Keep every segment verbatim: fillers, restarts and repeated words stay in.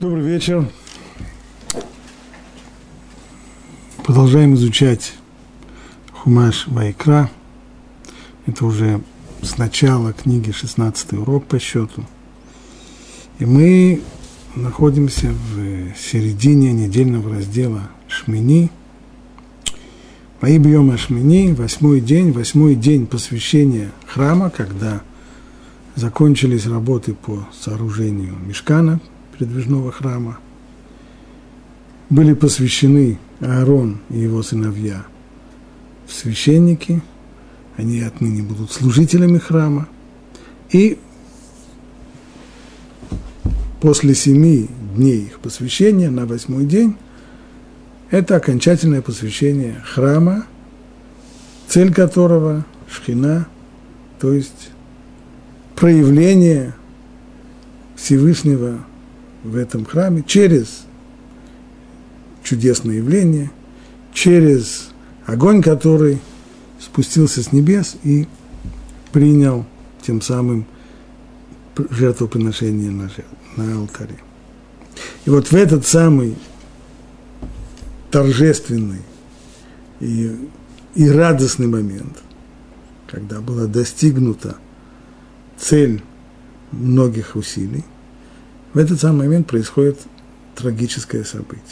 Добрый вечер. Продолжаем изучать Хумаш Ваикра. Это уже с начала книги, шестнадцатый урок по счету. И мы находимся в середине недельного раздела Шмини. Ваехи байом ха-шмини, восьмой день, восьмой день посвящения храма, когда закончились работы по сооружению Мишкана, передвижного храма. Были посвящены Аарон и его сыновья в священники, они отныне будут служителями храма. И после семи дней их посвящения на восьмой день это окончательное посвящение храма, цель которого – Шхина, то есть проявление Всевышнего в этом храме через чудесное явление, через огонь, который спустился с небес и принял тем самым жертвоприношение на, жертв, на алтаре. И вот в этот самый торжественный и, и радостный момент, когда была достигнута цель многих усилий, в этот самый момент происходит трагическое событие.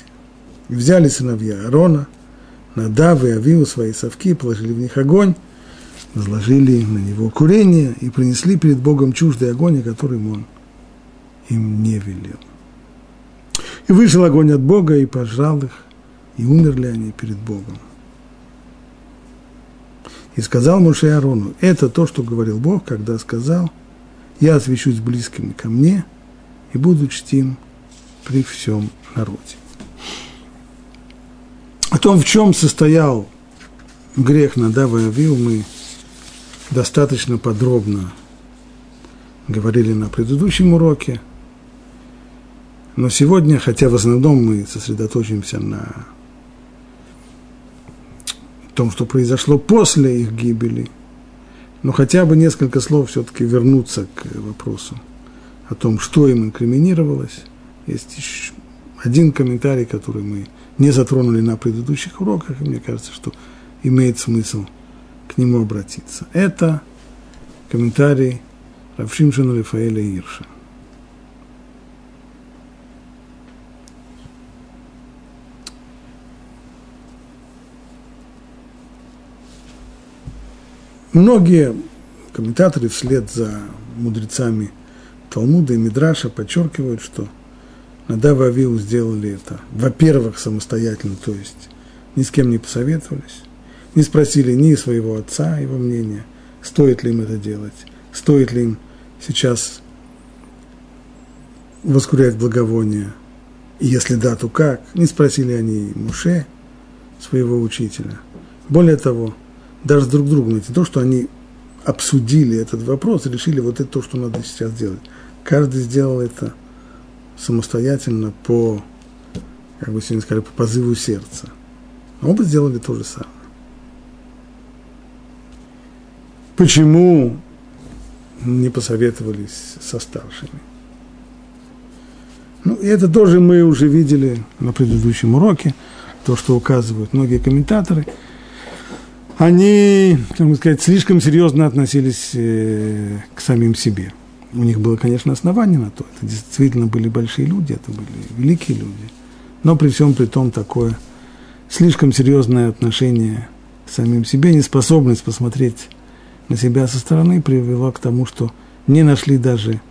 И взяли сыновья Аарона, Надав и Авиу свои совки, положили в них огонь, возложили на него курение и принесли перед Богом чуждый огонь, о котором он им не велел. И вышел огонь от Бога и пожрал их, и умерли они перед Богом. И сказал Муше Аарону, это то, что говорил Бог, когда сказал, я освящусь близкими ко мне и буду чтим при всем народе. О том, в чем состоял грех Надава и Авиу, мы достаточно подробно говорили на предыдущем уроке, но сегодня, хотя в основном мы сосредоточимся на том, что произошло после их гибели, но хотя бы несколько слов все-таки вернуться к вопросу о том, что им инкриминировалось. Есть еще один комментарий, который мы не затронули на предыдущих уроках, и мне кажется, что имеет смысл к нему обратиться. Это комментарий Рав Шимшона Рафаэля Гирша. Многие комментаторы вслед за мудрецами Талмуда и Мидраша подчеркивают, что Надав и Авиу сделали это, во-первых, самостоятельно, то есть ни с кем не посоветовались, не спросили ни своего отца, его мнения, стоит ли им это делать, стоит ли им сейчас воскурять благовоние, и если да, то как, не спросили они Муше, своего учителя. Более того, даже друг другу, знаете, то, что они обсудили этот вопрос, решили вот это то, что надо сейчас делать. Каждый сделал это самостоятельно по, как бы сегодня сказали, по позыву сердца. Но оба сделали то же самое. Почему не посоветовались со старшими? Ну, и это тоже мы уже видели на предыдущем уроке, то, что указывают многие комментаторы. Они, как бы сказать, слишком серьезно относились к самим себе. У них было, конечно, основание на то. Это действительно были большие люди, это были великие люди. Но при всем при том такое слишком серьезное отношение к самим себе, неспособность посмотреть на себя со стороны привело к тому, что не нашли даже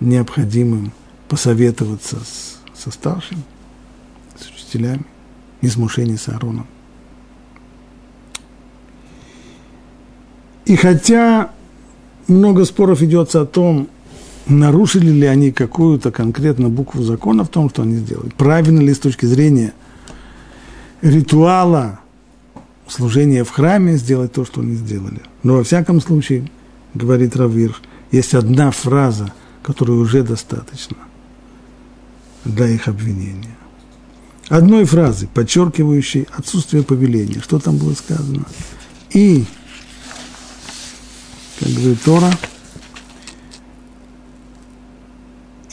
необходимым посоветоваться с, со старшими, с учителями, ни с Муше, ни с Аароном. И хотя много споров идется о том, нарушили ли они какую-то конкретно букву закона в том, что они сделали, правильно ли с точки зрения ритуала служения в храме сделать то, что они сделали. Но во всяком случае, говорит Рав Гирш, есть одна фраза, которой уже достаточно для их обвинения. Одной фразы, подчеркивающей отсутствие повеления. Что там было сказано? И... Как говорит Тора,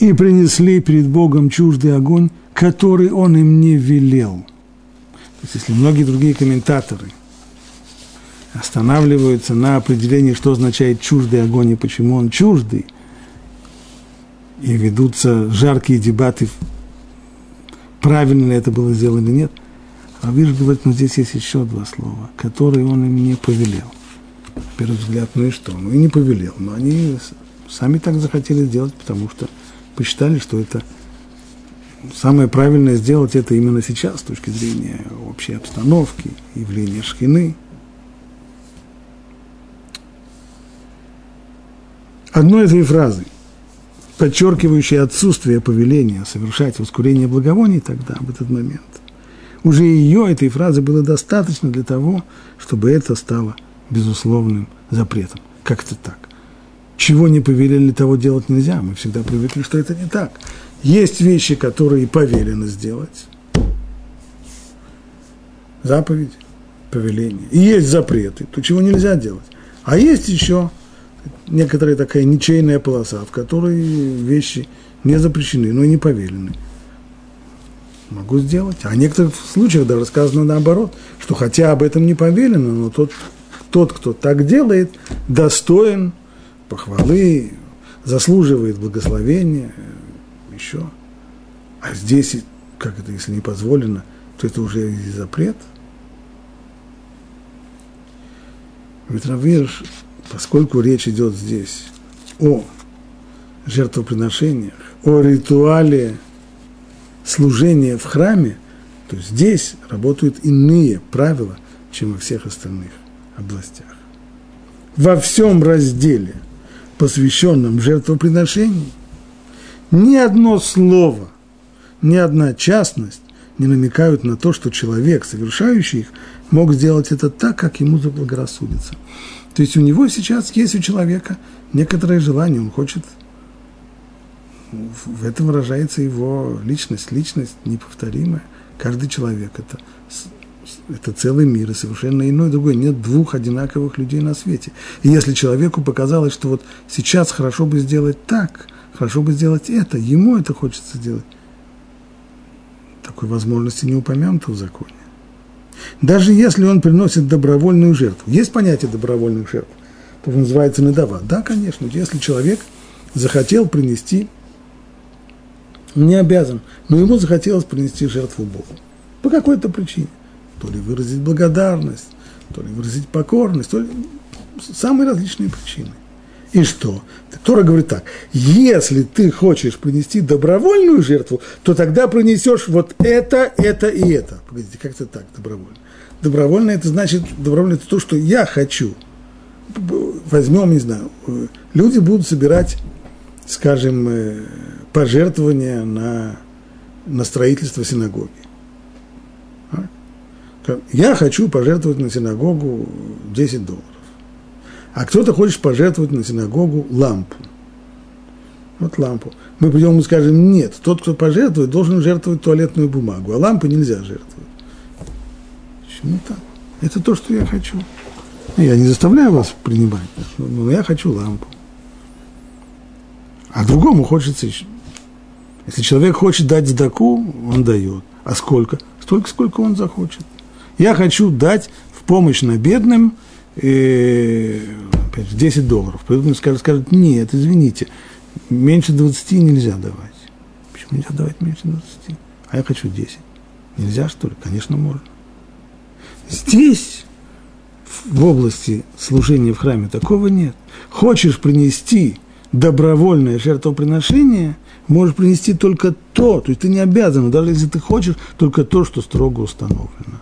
и принесли перед Богом чуждый огонь, который он им не велел. То есть, если многие другие комментаторы останавливаются на определении, что означает чуждый огонь и почему он чуждый, и ведутся жаркие дебаты, правильно ли это было сделано или нет, Рав Гирш говорит, ну здесь есть еще два слова, которые он им не повелел. На первый взгляд, ну и что? Ну и не повелел, но они сами так захотели сделать, потому что посчитали, что это самое правильное сделать это именно сейчас, с точки зрения общей обстановки, явления Шхины. Одной этой фразы, подчеркивающей отсутствие повеления совершать воскурение благовоний тогда, в этот момент, уже ее, этой фразы, было достаточно для того, чтобы это стало безусловным запретом. Как это так? Чего не повелели, того делать нельзя. Мы всегда привыкли, что это не так. Есть вещи, которые повелено сделать. Заповедь, повеление. И есть запреты, то, чего нельзя делать. А есть еще некоторая такая ничейная полоса, в которой вещи не запрещены, но и не повелены. Могу сделать. А в некоторых случаях даже сказано наоборот, что хотя об этом не повелено, но тот, тот, кто так делает, достоин похвалы, заслуживает благословения, еще. А здесь, как это, если не позволено, то это уже и запрет. Ведь Рав Гирш, поскольку речь идет здесь о жертвоприношениях, о ритуале служения в храме, то здесь работают иные правила, чем во всех остальных областях. Во всем разделе, посвященном жертвоприношению, ни одно слово, ни одна частность не намекают на то, что человек, совершающий их, мог сделать это так, как ему заблагорассудится. То есть у него сейчас есть у человека некоторое желание, он хочет, в этом выражается его личность, личность неповторимая. Каждый человек – это, это целый мир, и совершенно иной, другой. Нет двух одинаковых людей на свете. И если человеку показалось, что вот сейчас хорошо бы сделать так, хорошо бы сделать это, ему это хочется делать, такой возможности не упомянуто в законе. Даже если он приносит добровольную жертву, есть понятие добровольных жертв, то называется надава. Да, конечно, если человек захотел принести, не обязан, но ему захотелось принести жертву Богу по какой-то причине, то ли выразить благодарность, то ли выразить покорность, то ли самые различные причины. И что? Тора говорит так: если ты хочешь принести добровольную жертву, то тогда принесешь вот это, это и это. Погодите, как это так, добровольно? Добровольно – это значит, добровольно – это то, что я хочу. Возьмем, не знаю, люди будут собирать, скажем, пожертвования на, на строительство синагоги. Я хочу пожертвовать на синагогу десять долларов. А кто-то хочет пожертвовать на синагогу лампу. Вот лампу. Мы придем и скажем, нет, тот, кто пожертвует, должен жертвовать туалетную бумагу, а лампы нельзя жертвовать. Почему так? Это то, что я хочу. Я не заставляю вас принимать, но я хочу лампу. А другому хочется еще. Если человек хочет дать сдаку, он дает. А сколько? Столько, сколько он захочет. Я хочу дать в помощь на бедным, и, опять же, десять долларов. Поэтому скажут, скажут, нет, извините, меньше двадцати нельзя давать. Почему нельзя давать меньше двадцати? А я хочу десять. Нельзя, что ли? Конечно, можно. Здесь, в области служения в храме, такого нет. Хочешь принести добровольное жертвоприношение, можешь принести только то, то есть ты не обязан, даже если ты хочешь, только то, что строго установлено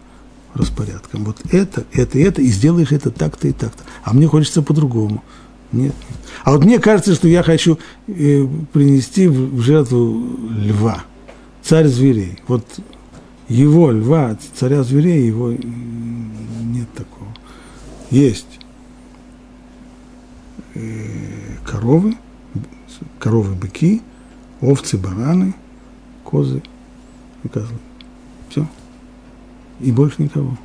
распорядком. Вот это, это, это, и сделаешь это так-то и так-то. А мне хочется по-другому. Нет, нет. А вот мне кажется, что я хочу э, принести в жертву льва, царь зверей. Вот его льва, царя зверей, его нет такого. Есть э, коровы, коровы-быки, овцы, бараны, козы и козлы. Все. И больше никого.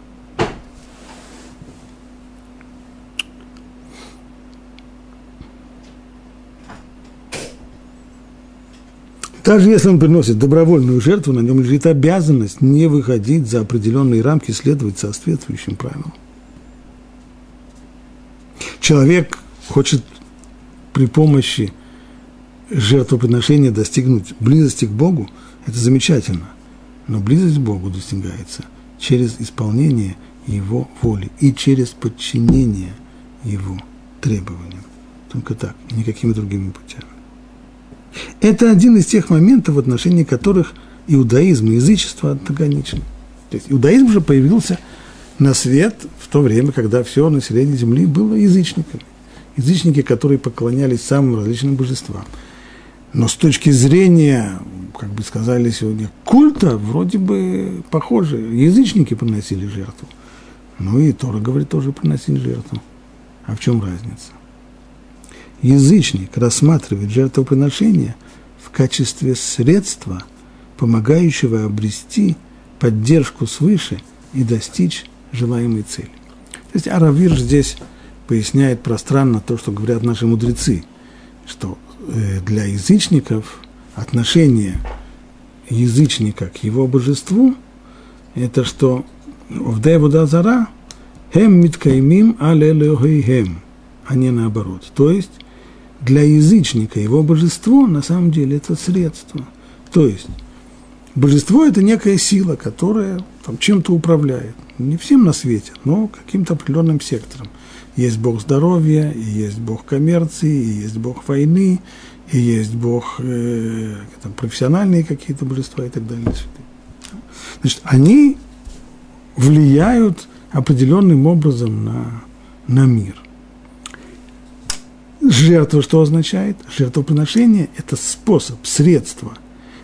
Даже если он приносит добровольную жертву, на нем лежит обязанность не выходить за определенные рамки, следовать соответствующим правилам. Человек хочет при помощи жертвоприношения достигнуть близости к Богу, это замечательно, но близость к Богу достигается через исполнение Его воли и через подчинение Его требованиям. Только так, и никакими другими путями. Это один из тех моментов, в отношении которых иудаизм и язычество антагоничны. То есть иудаизм же появился на свет в то время, когда все население земли было язычниками. Язычники, которые поклонялись самым различным божествам. Но с точки зрения, как бы сказали сегодня, культа, вроде бы похоже. Язычники приносили жертву. Ну и Тора говорит, тоже приносили жертву. А в чем разница? Язычник рассматривает жертвоприношение в качестве средства, помогающего обрести поддержку свыше и достичь желаемой цели. То есть Арав Гирш здесь поясняет пространно то, что говорят наши мудрецы, что для язычников отношение язычника к его божеству – это что «Овдей вода зара хэм миткаймим але лёхэй хэм», а не наоборот. То есть для язычника его божество на самом деле это средство. То есть божество – это некая сила, которая там, чем-то управляет. Не всем на свете, но каким-то определенным сектором. Есть Бог здоровья, и есть Бог коммерции, и есть Бог войны, и есть Бог э, там, профессиональные какие-то божества и так далее. Значит, они влияют определенным образом на, на мир. Жертва что означает? Жертвоприношение – это способ, средство.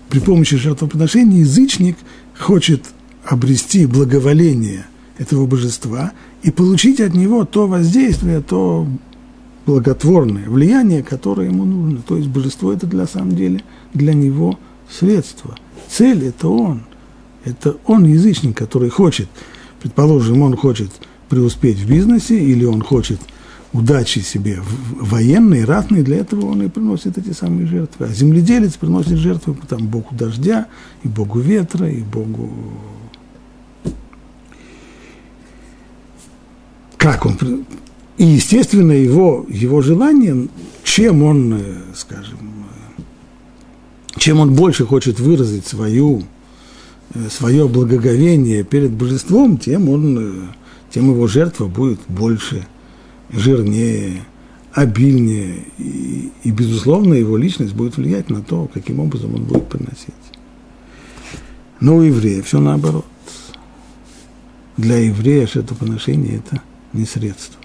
При помощи жертвоприношения язычник хочет обрести благоволение этого божества и получить от него то воздействие, то благотворное влияние, которое ему нужно. То есть божество – это на самом деле для него средство. Цель – это он. Это он, язычник, который хочет, предположим, он хочет преуспеть в бизнесе или он хочет удачи себе военные, ратные, для этого он и приносит эти самые жертвы. А земледелец приносит жертвы там, богу дождя, и богу ветра, и богу... Как он... И, естественно, его, его желание, чем он, скажем, чем он больше хочет выразить свою, свое благоговение перед божеством, тем, он, тем его жертва будет больше, жирнее, обильнее, и, и, безусловно, его личность будет влиять на то, каким образом он будет приносить. Но у евреев все наоборот. Для еврея жертвоприношение – это не средство.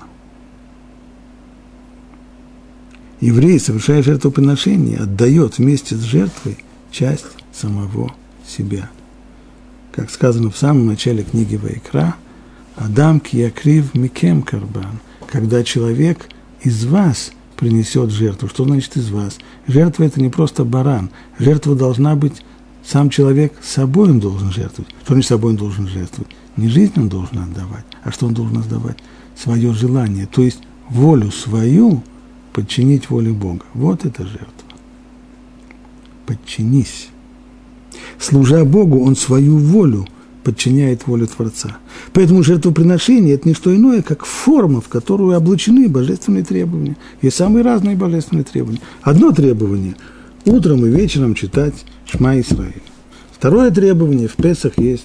Еврей, совершая жертвоприношение, отдает вместе с жертвой часть самого себя. Как сказано в самом начале книги Ваикра, «Адам ки якрив микем карбан», когда человек из вас принесет жертву. Что значит из вас? Жертва – это не просто баран. Жертва должна быть, сам человек собой он должен жертвовать. Что не собой он должен жертвовать? Не жизнь он должен отдавать, а что он должен отдавать? Свое желание, то есть волю свою подчинить воле Бога. Вот это жертва. Подчинись. Служа Богу, он свою волю подчиняет волю Творца. Поэтому жертвоприношение – это не что иное, как форма, в которую облачены божественные требования. Есть самые разные божественные требования. Одно требование – утром и вечером читать Шма Исраэль. Второе требование – в Песах есть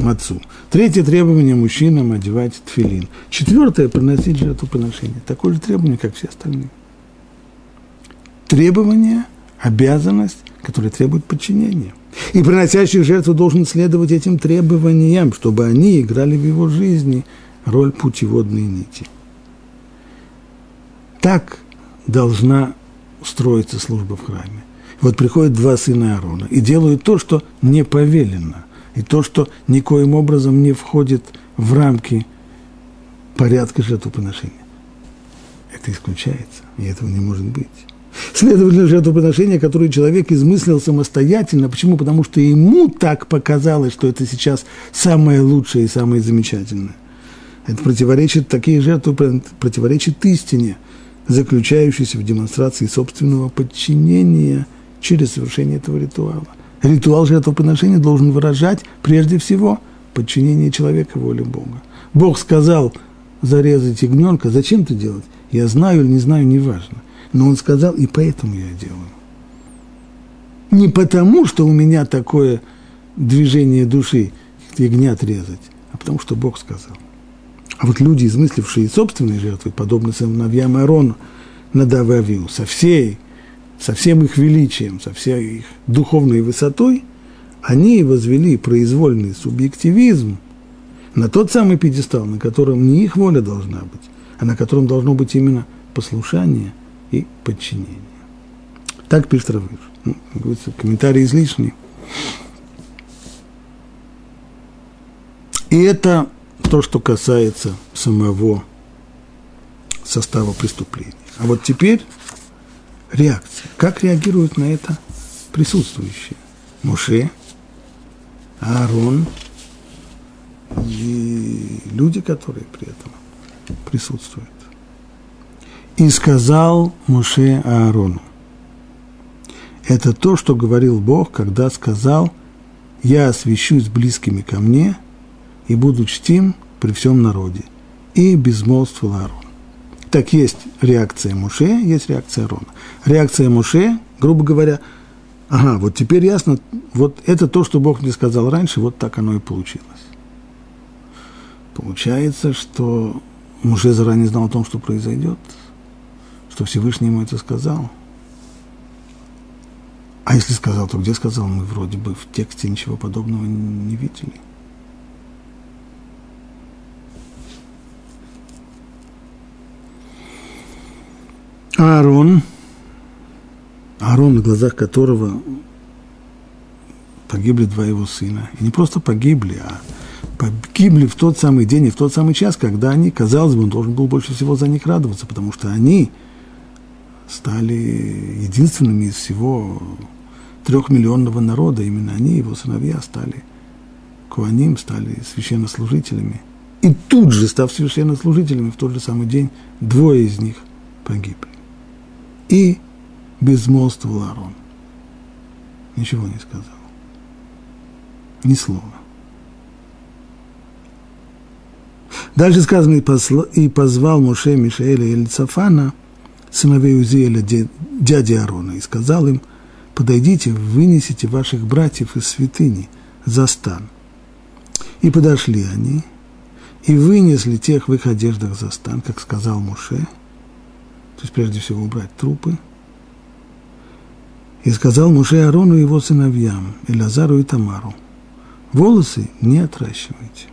мацу. Третье требование – мужчинам одевать тфилин. Четвертое – приносить жертвоприношение. Такое же требование, как все остальные. Требование, обязанность, которая требует подчинения. И приносящий жертву должен следовать этим требованиям, чтобы они играли в его жизни роль путеводной нити. Так должна устроиться служба в храме. Вот приходят два сына Аарона и делают то, что не повелено, и то, что никоим образом не входит в рамки порядка жертвоприношения. Это исключается, и этого не может быть. Следовательно, жертвоприношение, которое человек измыслил самостоятельно. Почему? Потому что ему так показалось, что это сейчас самое лучшее и самое замечательное. Это противоречит, такие жертвы противоречат истине, заключающейся в демонстрации собственного подчинения через совершение этого ритуала. Ритуал жертвоприношения должен выражать прежде всего подчинение человека воле Бога. Бог сказал зарезать ягненка, зачем это делать? Я знаю или не знаю, неважно. Но он сказал, и поэтому я делаю. Не потому, что у меня такое движение души, ягнят резать, а потому, что Бог сказал. А вот люди, измыслившие собственные жертвы, подобно сыновьям Аарону, Надав и Авиу, со всей, со всем их величием, со всей их духовной высотой, они возвели произвольный субъективизм на тот самый пьедестал, на котором не их воля должна быть, а на котором должно быть именно послушание и подчинение. Так пишет Рав Гирш. Ну, как говорится, комментарии излишние. И это то, что касается самого состава преступления. А вот теперь реакция. Как реагируют на это присутствующие? Муше, Аарон и люди, которые при этом присутствуют. «И сказал Муше Аарону». Это то, что говорил Бог, когда сказал: «Я освящусь близкими ко мне и буду чтим при всем народе». И безмолвствовал Аарон. Так есть реакция Муше, есть реакция Аарона. Реакция Муше, грубо говоря, ага, вот теперь ясно, вот это то, что Бог мне сказал раньше, вот так оно и получилось. Получается, что Муше заранее знал о том, что произойдет, что Всевышний ему это сказал. А если сказал, то где сказал? Мы вроде бы в тексте ничего подобного не видели. Аарон, Аарон, на глазах которого погибли два его сына. И не просто погибли, а погибли в тот самый день и в тот самый час, когда они, казалось бы, он должен был больше всего за них радоваться, потому что они стали единственными из всего трехмиллионного народа. Именно они, его сыновья, стали Куаним, стали священнослужителями. И тут же, став священнослужителями, в тот же самый день двое из них погибли. И безмолвствовал Аарон. Ничего не сказал. Ни слова. Дальше сказано: «И позвал Муше, Мишаэля и Эльцафана, сыновей Узиэля, дяди Аарона, и сказал им: подойдите, вынесите ваших братьев из святыни за стан». И подошли они, и вынесли тех в их одеждах за стан, как сказал Муше, то есть прежде всего убрать трупы. И сказал Муше Аарону и его сыновьям, Элазару и Тамару: волосы не отращивайте,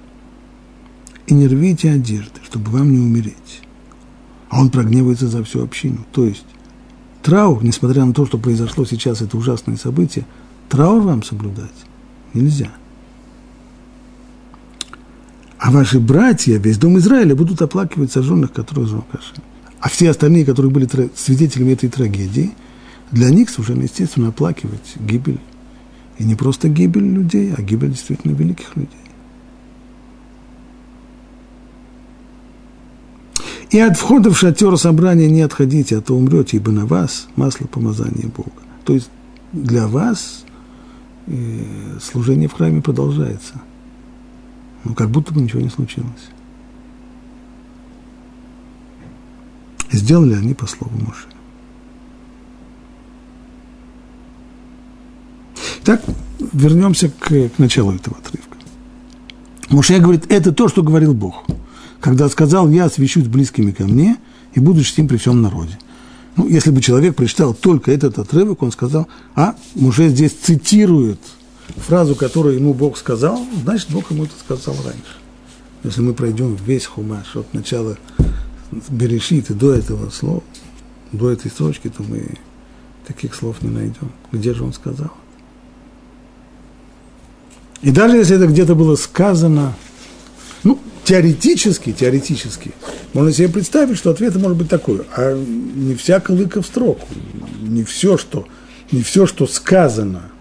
и не рвите одежды, чтобы вам не умереть. А он прогневается за всю общину. То есть траур, несмотря на то, что произошло сейчас, это ужасное событие, траур вам соблюдать нельзя. А ваши братья, весь дом Израиля, будут оплакивать сожженных, которых жег Ашем. А все остальные, которые были тр... свидетелями этой трагедии, для них совершенно естественно оплакивать гибель. И не просто гибель людей, а гибель действительно великих людей. «И от входа в шатер собрания не отходите, а то умрете, ибо на вас масло помазания Бога». То есть для вас служение в храме продолжается. Ну, как будто бы ничего не случилось. Сделали они по слову Муше. Итак, вернемся к, к началу этого отрывка. Муше говорит, это то, что говорил Бог, когда сказал: «Я освящусь близкими ко мне и буду чтим при всем народе». Ну, если бы человек прочитал только этот отрывок, он сказал, а Муше здесь цитирует фразу, которую ему Бог сказал, значит, Бог ему это сказал раньше. Если мы пройдем весь Хумаш, от начала Берешит и до этого слова, до этой строчки, то мы таких слов не найдем. Где же он сказал? И даже если это где-то было сказано, ну, Теоретически, теоретически, можно себе представить, что ответ может быть такой, а не вся клыка в строку, не все, что, не все, что сказано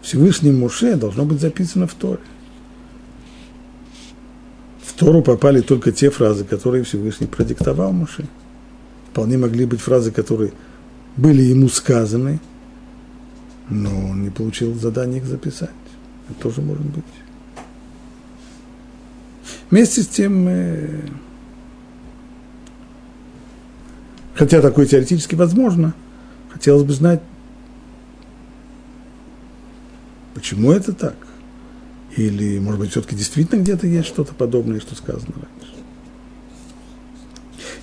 Всевышним Муше, должно быть записано в Торе. В Тору попали только те фразы, которые Всевышний продиктовал Муше. Вполне могли быть фразы, которые были ему сказаны, но он не получил задание их записать. Это тоже может быть. Вместе с тем, хотя такое теоретически возможно, хотелось бы знать, почему это так. Или, может быть, все-таки действительно где-то есть что-то подобное, что сказано раньше.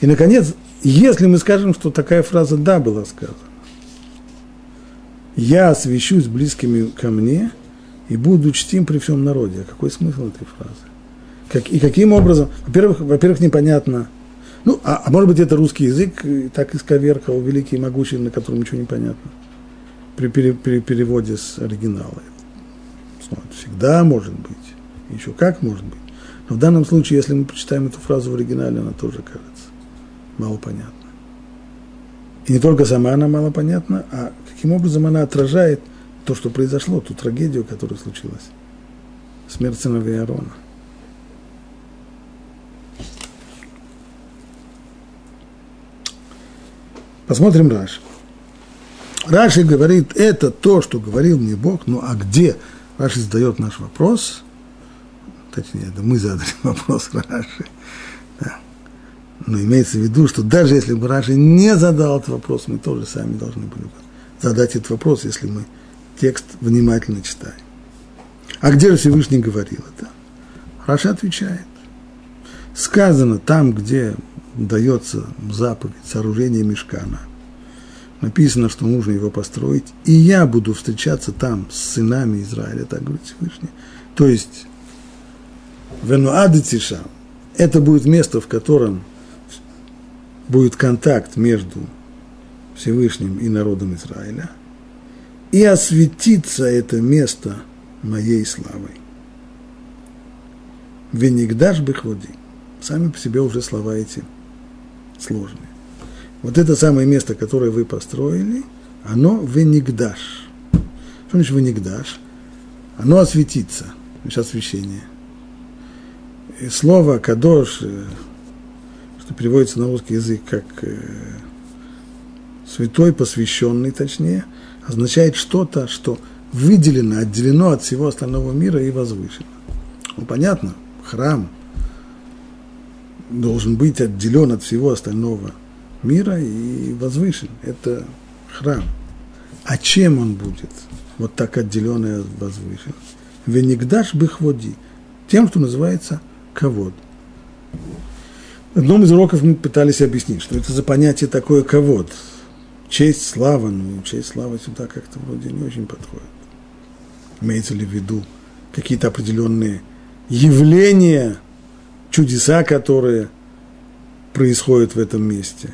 И, наконец, если мы скажем, что такая фраза «да» была сказана, «я освящусь близкими ко мне и буду чтим при всем народе». А какой смысл этой фразы? Как, и каким образом? Во-первых, во-первых, непонятно. Ну, а, а может быть, это русский язык так исковеркал, великий и могучий, на котором ничего не понятно. При, при, при переводе с оригинала. Всегда может быть. Еще как может быть. Но в данном случае, если мы прочитаем эту фразу в оригинале, она тоже, кажется, малопонятна. И не только сама она малопонятна, а каким образом она отражает то, что произошло, ту трагедию, которая случилась. Смерть сыновей Аарона. Посмотрим Раши. Раши говорит, это то, что говорил мне Бог, ну а где? Раши задает наш вопрос, точнее, да мы задали вопрос Раши, да. Но имеется в виду, что даже если бы Раши не задал этот вопрос, мы тоже сами должны были бы задать этот вопрос, если мы текст внимательно читаем. А где же Всевышний говорил это? Раши отвечает. Сказано там, где дается заповедь сооружения Мишкана. Написано, что нужно его построить, и я буду встречаться там с сынами Израиля, так говорит Всевышний. То есть, венуадитиша, это будет место, в котором будет контакт между Всевышним и народом Израиля, и осветится это место моей славой. Венигдаш бехводи. Сами по себе уже слова эти сложные. Вот это самое место, которое вы построили, оно венигдаш. Что значит венигдаш? Оно осветится, значит освещение. И слово «кадош», что переводится на русский язык как «святой», «посвященный», точнее, означает что-то, что выделено, отделено от всего остального мира и возвышено. Ну, понятно, храм должен быть отделен от всего остального мира и возвышен. Это храм. А чем он будет вот так отделен и возвышен? Венигдаш бехводи. Тем, что называется кавод. В одном из уроков мы пытались объяснить, что это за понятие такое кавод. Честь, слава, ну, честь, слава сюда как-то вроде не очень подходит. Имеется ли в виду какие-то определенные явления, чудеса, которые происходят в этом месте?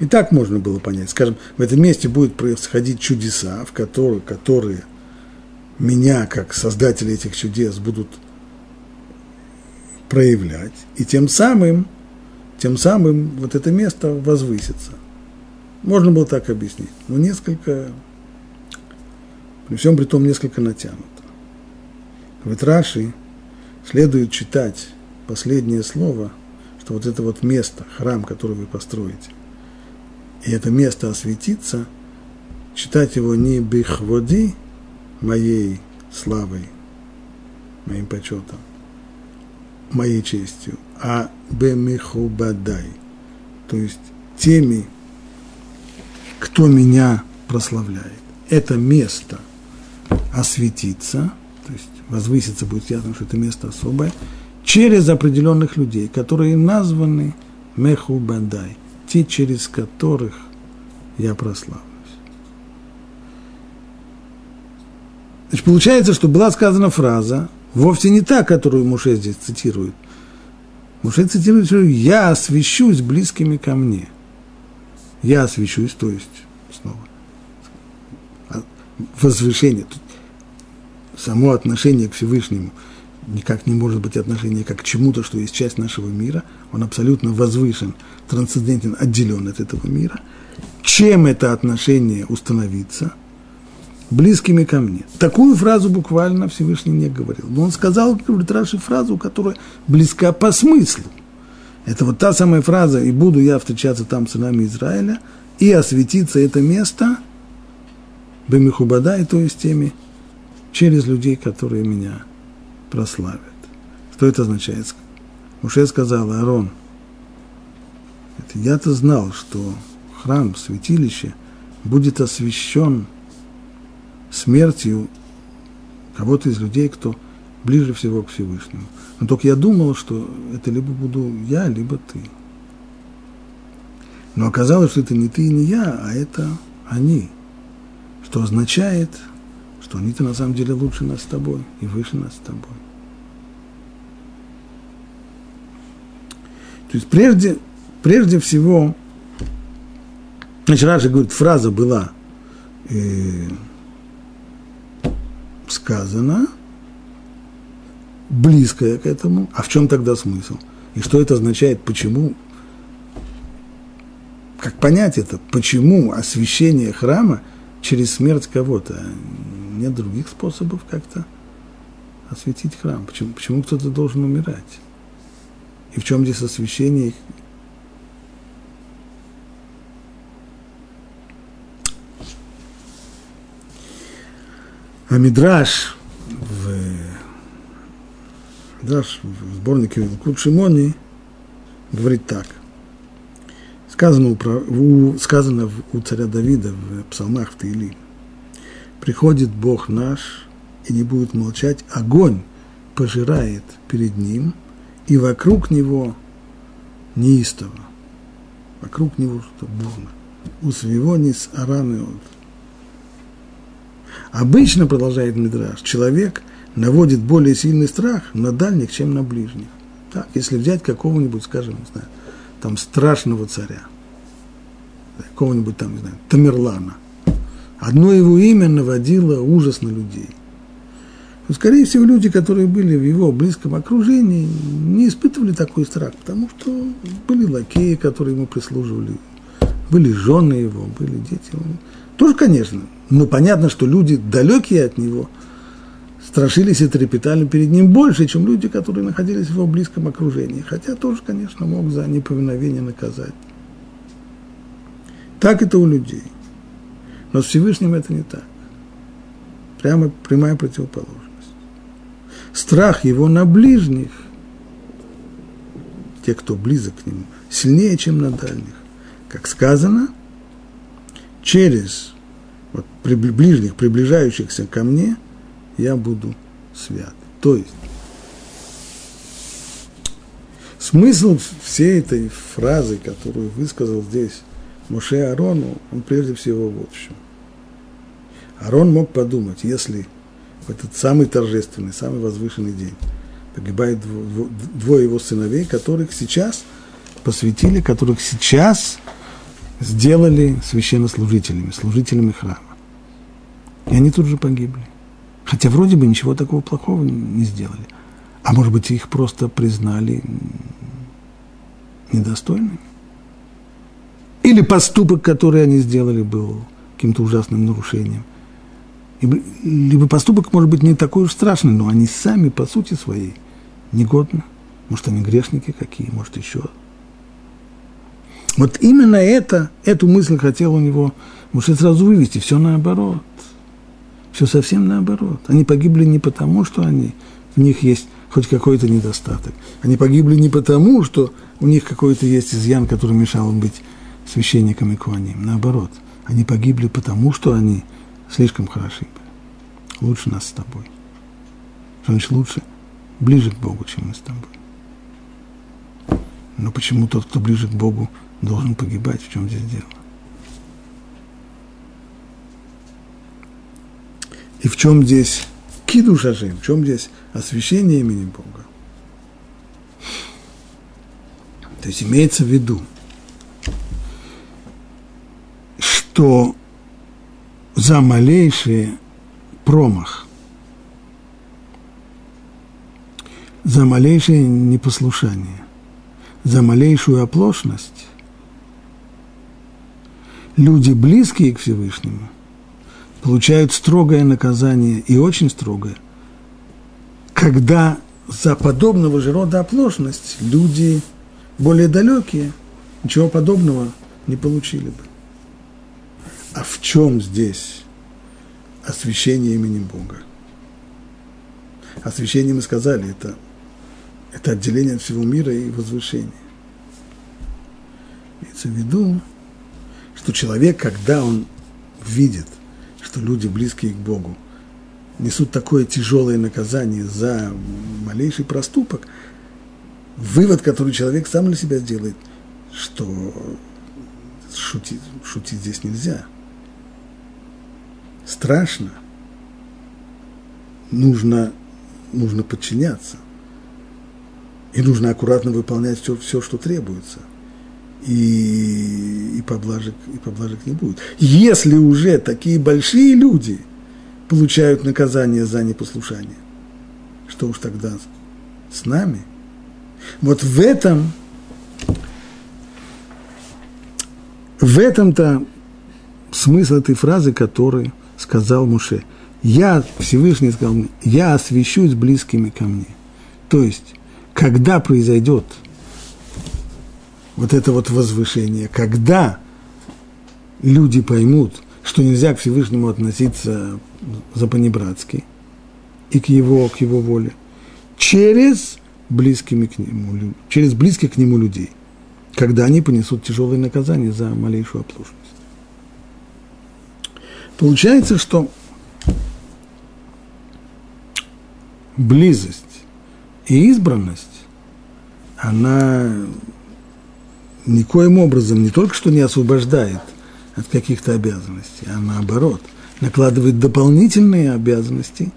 И так можно было понять. Скажем, в этом месте будут происходить чудеса, в которых, которые меня, как создатели этих чудес, будут проявлять. И тем самым, тем самым вот это место возвысится. Можно было так объяснить. Но несколько, при всем при том, несколько натянуто. Говорит Раши, следует читать последнее слово, что вот это вот место, храм, который вы построите, и это место осветится, читать его не бихводи, моей славой, моим почетом, моей честью, а бемихубадай, то есть теми, кто меня прославляет. Это место осветится, то есть возвысится, будет ясно, что это место особое, через определенных людей, которые названы мехубадай, те, через которых я прославлюсь. Значит, получается, что была сказана фраза, вовсе не та, которую Муше здесь цитирует. Муше цитирует, что «я освящусь близкими ко мне». «Я освящусь», то есть, снова, возвышение. Тут само отношение к Всевышнему никак не может быть отношение как к чему-то, что есть часть нашего мира. Он абсолютно возвышен, трансцендентен, отделен от этого мира. Чем это отношение установится? Близкими ко мне. Такую фразу буквально Всевышний не говорил. Но он сказал, говорит Раши, фразу, которая близка по смыслу. Это вот та самая фраза «и буду я встречаться там с сынами Израиля, и осветится это место бемихубадай, то есть теми, через людей, которые меня прославят. Что это означает? Муше сказал: Аарон, это я-то знал, что храм, святилище будет освящен смертью кого-то из людей, кто ближе всего к Всевышнему. Но только я думал, что это либо буду я, либо ты. Но оказалось, что это не ты и не я, а это они. Что означает, что они-то на самом деле лучше нас с тобой и выше нас с тобой. То есть прежде, прежде всего, значит, Раши говорит, фраза была э, сказана, близкая к этому. А в чем тогда смысл? И что это означает? Почему? Как понять это? Почему освящение храма через смерть кого-то? Нет других способов как-то осветить храм. Почему, почему кто-то должен умирать? И в чем здесь освящение? А Мидраш в, Мидраш в сборнике Ялкут Шимони говорит так. Сказано у, у, сказано у царя Давида в псалмах в Теилим. «Приходит Бог наш, и не будет молчать, огонь пожирает перед Ним, и вокруг Него неистово». Вокруг Него что бурно. «У своего не с араны он». Обычно, продолжает Мидраш, человек наводит более сильный страх на дальних, чем на ближних. Так, если взять какого-нибудь, скажем, не знаю, там страшного царя, какого-нибудь там, не знаю, Тамерлана. Одно его имя наводило ужас на людей. Но, скорее всего, люди, которые были в его близком окружении, не испытывали такой страх, потому что были лакеи, которые ему прислуживали, были жены его, были дети его. Тоже, конечно, но понятно, что люди, далекие от него, страшились и трепетали перед ним больше, чем люди, которые находились в его близком окружении. Хотя тоже, конечно, мог за неповиновение наказать. Так это у людей. Но с Всевышним это не так. Прямо прямая противоположность. Страх его на ближних, те, кто близок к нему, сильнее, чем на дальних. Как сказано, через вот, ближних, приближающихся ко мне, я буду свят. То есть, смысл всей этой фразы, которую высказал здесь Муше Аарону, он прежде всего вот в чем. Аарон мог подумать, если в этот самый торжественный, самый возвышенный день погибает двое его сыновей, которых сейчас посвятили, которых сейчас сделали священнослужителями, служителями храма. И они тут же погибли. Хотя вроде бы ничего такого плохого не сделали. А может быть, их просто признали недостойными? Или поступок, который они сделали, был каким-то ужасным нарушением? Либо поступок, может быть, не такой уж страшный, но они сами, по сути своей, негодны. Может, они грешники какие, может, еще. Вот именно это, эту мысль хотел у него Муше сразу вывести. Все наоборот. Все совсем наоборот. Они погибли не потому, что они, в них есть хоть какой-то недостаток. Они погибли не потому, что у них какой-то есть изъян, который мешал им быть священниками Куаним. Наоборот, они погибли потому, что они слишком хороши были. Лучше нас с тобой. Что значит лучше? Ближе к Богу, чем мы с тобой. Но почему тот, кто ближе к Богу, должен погибать? В чем здесь дело? И в чем здесь кидуш Ашем, в чем здесь освящение имени Бога? То есть имеется в виду, что за малейший промах, за малейшее непослушание, за малейшую оплошность люди, близкие к Всевышнему, получают строгое наказание, и очень строгое, когда за подобного же рода оплошность люди более далекие ничего подобного не получили бы. А в чем здесь освящение имени Бога. Освящение, мы сказали, это, это отделение от всего мира и возвышение. Имеется в виду, что человек, когда он видит, что люди, близкие к Богу, несут такое тяжелое наказание за малейший проступок, вывод, который человек сам для себя делает, что шутить, шутить здесь нельзя. Страшно. Нужно, нужно подчиняться. И нужно аккуратно выполнять все, все что требуется. И, и, поблажек, и поблажек не будет. Если уже такие большие люди получают наказание за непослушание, что уж тогда с нами? Вот в этом, в этом-то смысл этой фразы, которую сказал Муше. Я, Всевышний сказал мне, я освящусь близкими ко мне. То есть, когда произойдет вот это вот возвышение, когда люди поймут, что нельзя к Всевышнему относиться запанибратски и к его, к его воле, через близкими к нему, через близких к нему людей, когда они понесут тяжелые наказания за малейшую оплошность. Получается, что близость и избранность, она никоим образом не только что не освобождает от каких-то обязанностей, а наоборот, накладывает дополнительные обязанности,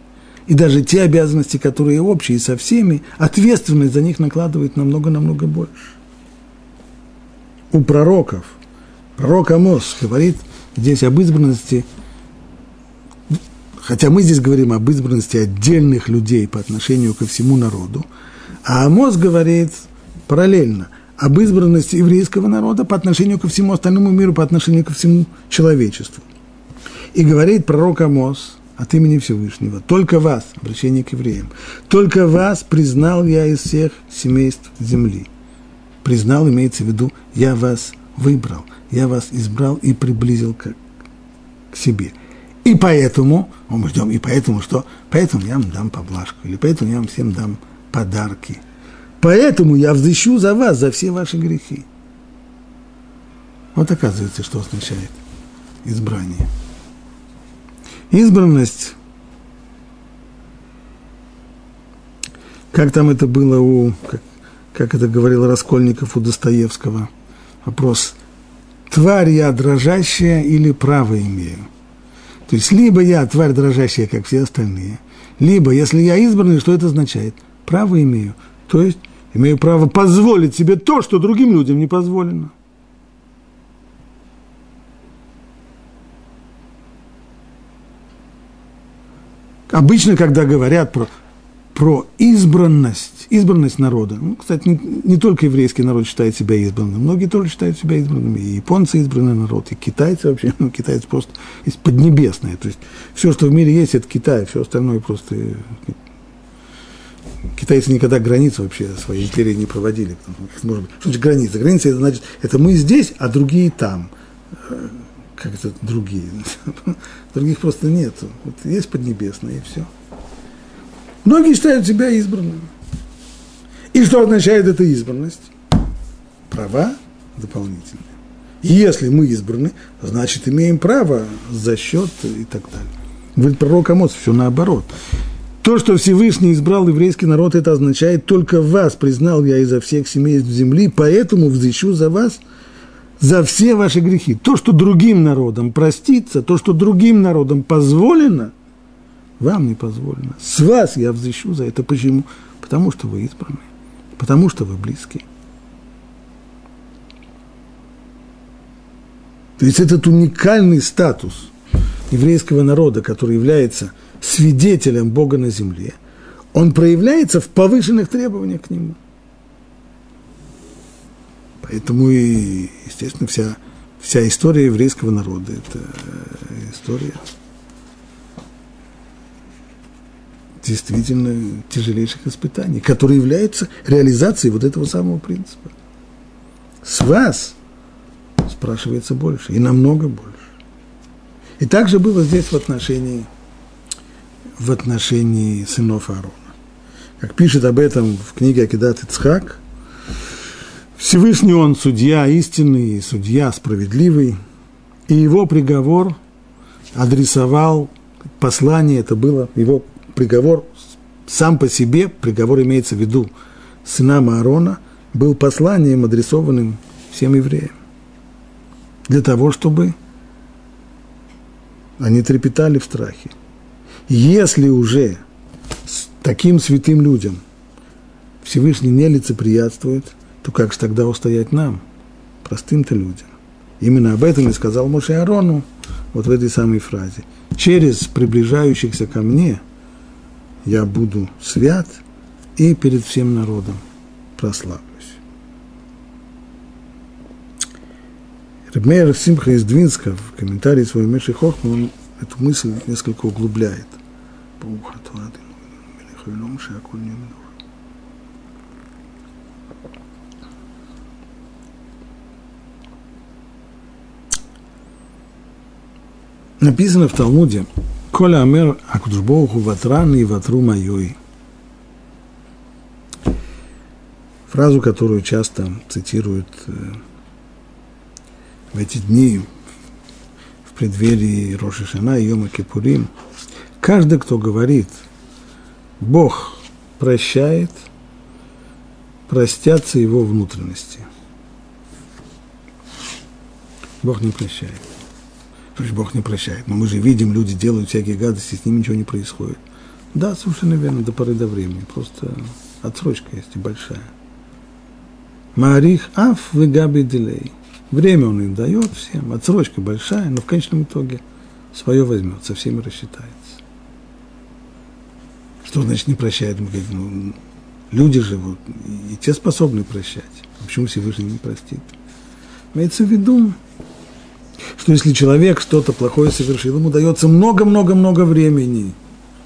и даже те обязанности, которые общие со всеми, ответственность за них накладывает намного-намного больше. У пророков, пророк Амос говорит здесь об избранности. Хотя мы здесь говорим об избранности отдельных людей по отношению ко всему народу, а Амос говорит параллельно об избранности еврейского народа по отношению ко всему остальному миру, по отношению ко всему человечеству. И говорит пророк Амос от имени Всевышнего: «Только вас», обращение к евреям, «только вас признал я из всех семейств земли». Признал, имеется в виду, я вас выбрал, я вас избрал и приблизил к, к себе. И поэтому, о, мы ждем, и поэтому что? Поэтому я вам дам поблажку, или поэтому я вам всем дам подарки. Поэтому я взыщу за вас, за все ваши грехи. Вот оказывается, что означает избрание. Избранность, как там это было у, как, как это говорил Раскольников у Достоевского, вопрос: тварь я дрожащая или право имею? То есть, либо я тварь дрожащая, как все остальные, либо, если я избранный, что это означает? Право имею. То есть, имею право позволить себе то, что другим людям не позволено. Обычно, когда говорят про, про избранность, избранность народа, ну, кстати, не, не только еврейский народ считает себя избранным, многие тоже считают себя избранными, и японцы избранный народ, и китайцы вообще, ну, китайцы просто из поднебесные, то есть все, что в мире есть, это Китай, все остальное просто… Китайцы никогда границы вообще своей империи не проводили, потому что, может быть, что значит граница? Граница – это значит, это мы здесь, а другие там. Как это другие? Других просто нету. Вот есть Поднебесное, и все. Многие считают себя избранными. И что означает эта избранность? Права дополнительные. Если мы избраны, значит, имеем право за счет и так далее. Говорит пророк Амос, все наоборот. То, что Всевышний избрал еврейский народ, это означает: только вас признал я изо всех семейств земли, поэтому взыщу за вас за все ваши грехи. То, что другим народам простится, то, что другим народам позволено, вам не позволено. С вас я взыщу за это. Почему? Потому что вы избраны, потому что вы близки. То есть этот уникальный статус еврейского народа, который является свидетелем Бога на земле, он проявляется в повышенных требованиях к нему. Поэтому, и, естественно, вся, вся история еврейского народа – это история действительно тяжелейших испытаний, которые являются реализацией вот этого самого принципа. С вас спрашивается больше, и намного больше. И также было здесь в отношении в отношении сынов Аарона. Как пишет об этом в книге Акидат Ицхак, Всевышний он судья истинный, судья справедливый, и его приговор адресовал, послание это было, его приговор сам по себе, приговор имеется в виду сынам Аарона, был посланием, адресованным всем евреям, для того, чтобы они трепетали в страхе. Если уже таким святым людям Всевышний нелицеприятствует, то как же тогда устоять нам, простым-то людям? Именно об этом и сказал Муше Аарону, вот в этой самой фразе. «Через приближающихся ко мне я буду свят и перед всем народом прославлюсь». Ребмейер Симха из Двинска в комментарии своего Меши Хохма, он эту мысль несколько углубляет. Написано в Талмуде «Коля амер акуджбоуху ватран и ватру майой». Фразу, которую часто цитируют в эти дни, в преддверии Рош ха-Шана и Йома Кипурим, каждый, кто говорит, Бог прощает, простятся его внутренности. Бог не прощает. То есть Бог не прощает. Но мы же видим, люди делают всякие гадости, с ними ничего не происходит. Да, совершенно верно, до поры до времени. Просто отсрочка есть и большая. Маарих аф вегаби дилей. Время он им дает всем, отсрочка большая, но в конечном итоге свое возьмет, со всеми рассчитается. Что значит не прощает? Мы говорим, ну, люди живут, и те способны прощать. Почему Всевышний не простит? Имеется в виду, что если человек что-то плохое совершил, ему дается много-много-много времени,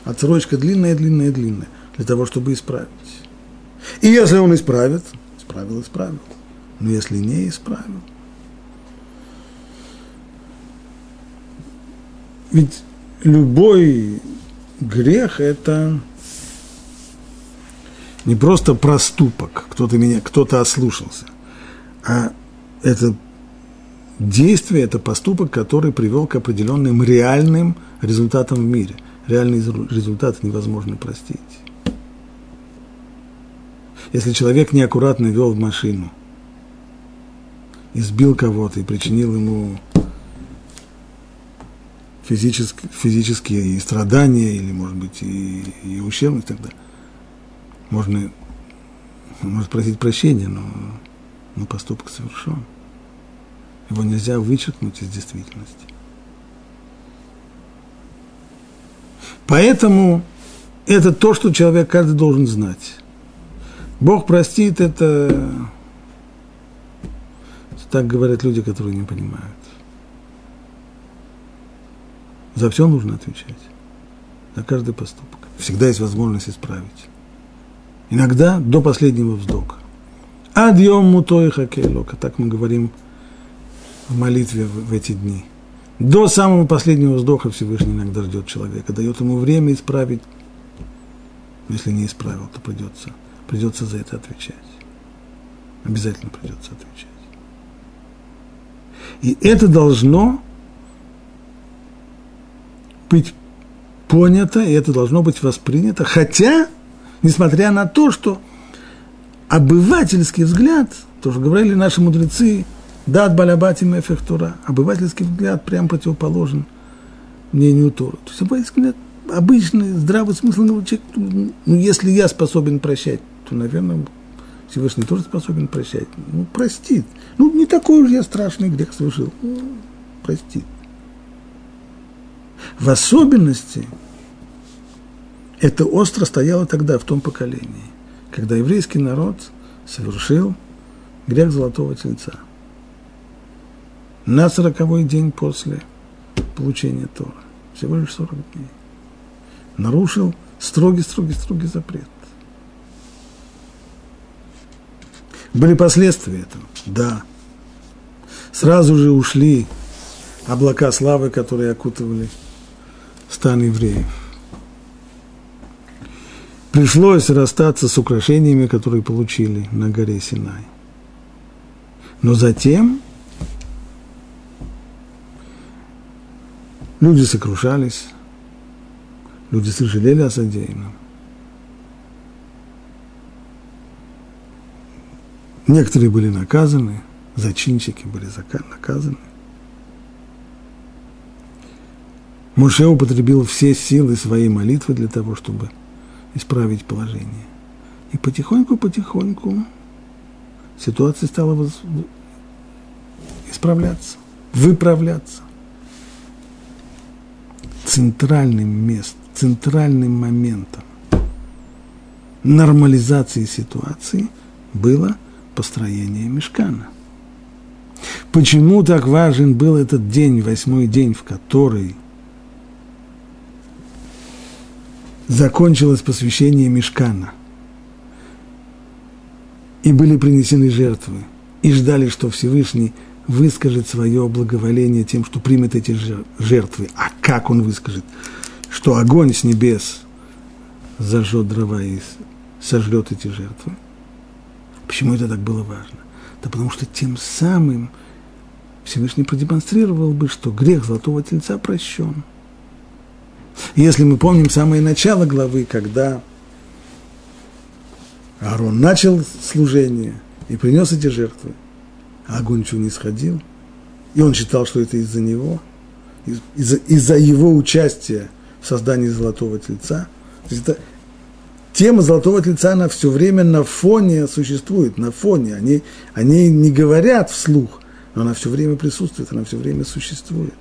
отсрочка длинная-длинная-длинная, для того, чтобы исправить. И если он исправит, исправил, исправил. Но если не исправил, ведь любой грех – это не просто проступок, кто-то меня, кто-то ослушался, а это действие, это поступок, который привел к определенным реальным результатам в мире. Реальные результаты невозможно простить. Если человек неаккуратно вел машину, избил кого-то и причинил ему Физические, физические и страдания, или, может быть, и, и ущербность, тогда можно, можно просить прощения, но, но поступок совершен. Его нельзя вычеркнуть из действительности. Поэтому это то, что человек каждый должен знать. Бог простит, это так говорят люди, которые не понимают. За все нужно отвечать, за каждый поступок. Всегда есть возможность исправить. Иногда до последнего вздоха. Адьем мутой хакейлока, так мы говорим в молитве в эти дни. До самого последнего вздоха Всевышний иногда ждет человека, дает ему время исправить. Если не исправил, то придется, придется за это отвечать. Обязательно придется отвечать. И это должно быть понято, и это должно быть воспринято, хотя, несмотря на то, что обывательский взгляд, то, что говорили наши мудрецы, дат балабати мефех Тора, обывательский взгляд прям противоположен мнению Торы. То есть обывательский взгляд, обычный, здравый смысл, ну, если я способен прощать, то, наверное, Всевышний тоже способен прощать. Ну, простит. Ну, не такой уж я страшный грех совершил. Ну, простит. В особенности это остро стояло тогда, в том поколении, когда еврейский народ совершил грех Золотого Тельца на сороковой день после получения Тора, всего лишь сорок дней, нарушил строгий-строгий-строгий запрет. Были последствия этого, да. Сразу же ушли облака славы, которые окутывали стан евреев. пришлось расстаться с украшениями, которые получили на горе Синай. Но затем люди сокрушались, люди сожалели о содеянном. Некоторые были наказаны, зачинщики были наказаны. Муше употребил все силы своей молитвы для того, чтобы исправить положение. И потихоньку-потихоньку ситуация стала исправляться, выправляться. Центральным местом, центральным моментом нормализации ситуации было построение Мишкана. Почему так важен был этот день, восьмой день, в который закончилось посвящение Мишкана, и были принесены жертвы, и ждали, что Всевышний выскажет свое благоволение тем, что примет эти жертвы. А как он выскажет? Что огонь с небес зажжет дрова и сожрет эти жертвы. Почему это так было важно? Да потому что тем самым Всевышний продемонстрировал бы, что грех Золотого Тельца прощен. Если мы помним самое начало главы, когда Аарон начал служение и принес эти жертвы, а огонь ничего не сходил, и он считал, что это из-за него, из-за, из-за его участия в создании Золотого Тельца. То есть это, тема Золотого Тельца, она все время на фоне существует, на фоне. Они, они не говорят вслух, но она все время присутствует, она все время существует.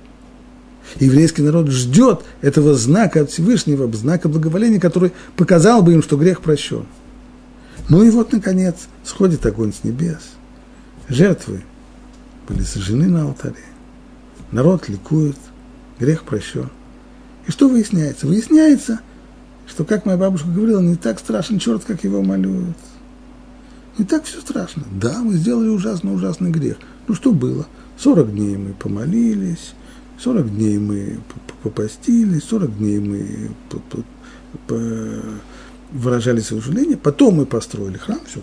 Еврейский народ ждет этого знака от Всевышнего, знака благоволения, который показал бы им, что грех прощен. Ну и вот, наконец, сходит огонь с небес. Жертвы были сожжены на алтаре. Народ ликует, грех прощен. И что выясняется? Выясняется, что, как моя бабушка говорила, не так страшен черт, как его малюют. Не так все страшно. Да, мы сделали ужасно-ужасный грех. Ну что было? сорок дней мы помолились, сорок дней мы попостились, сорок дней мы выражали свое сожаление, потом мы построили храм, все.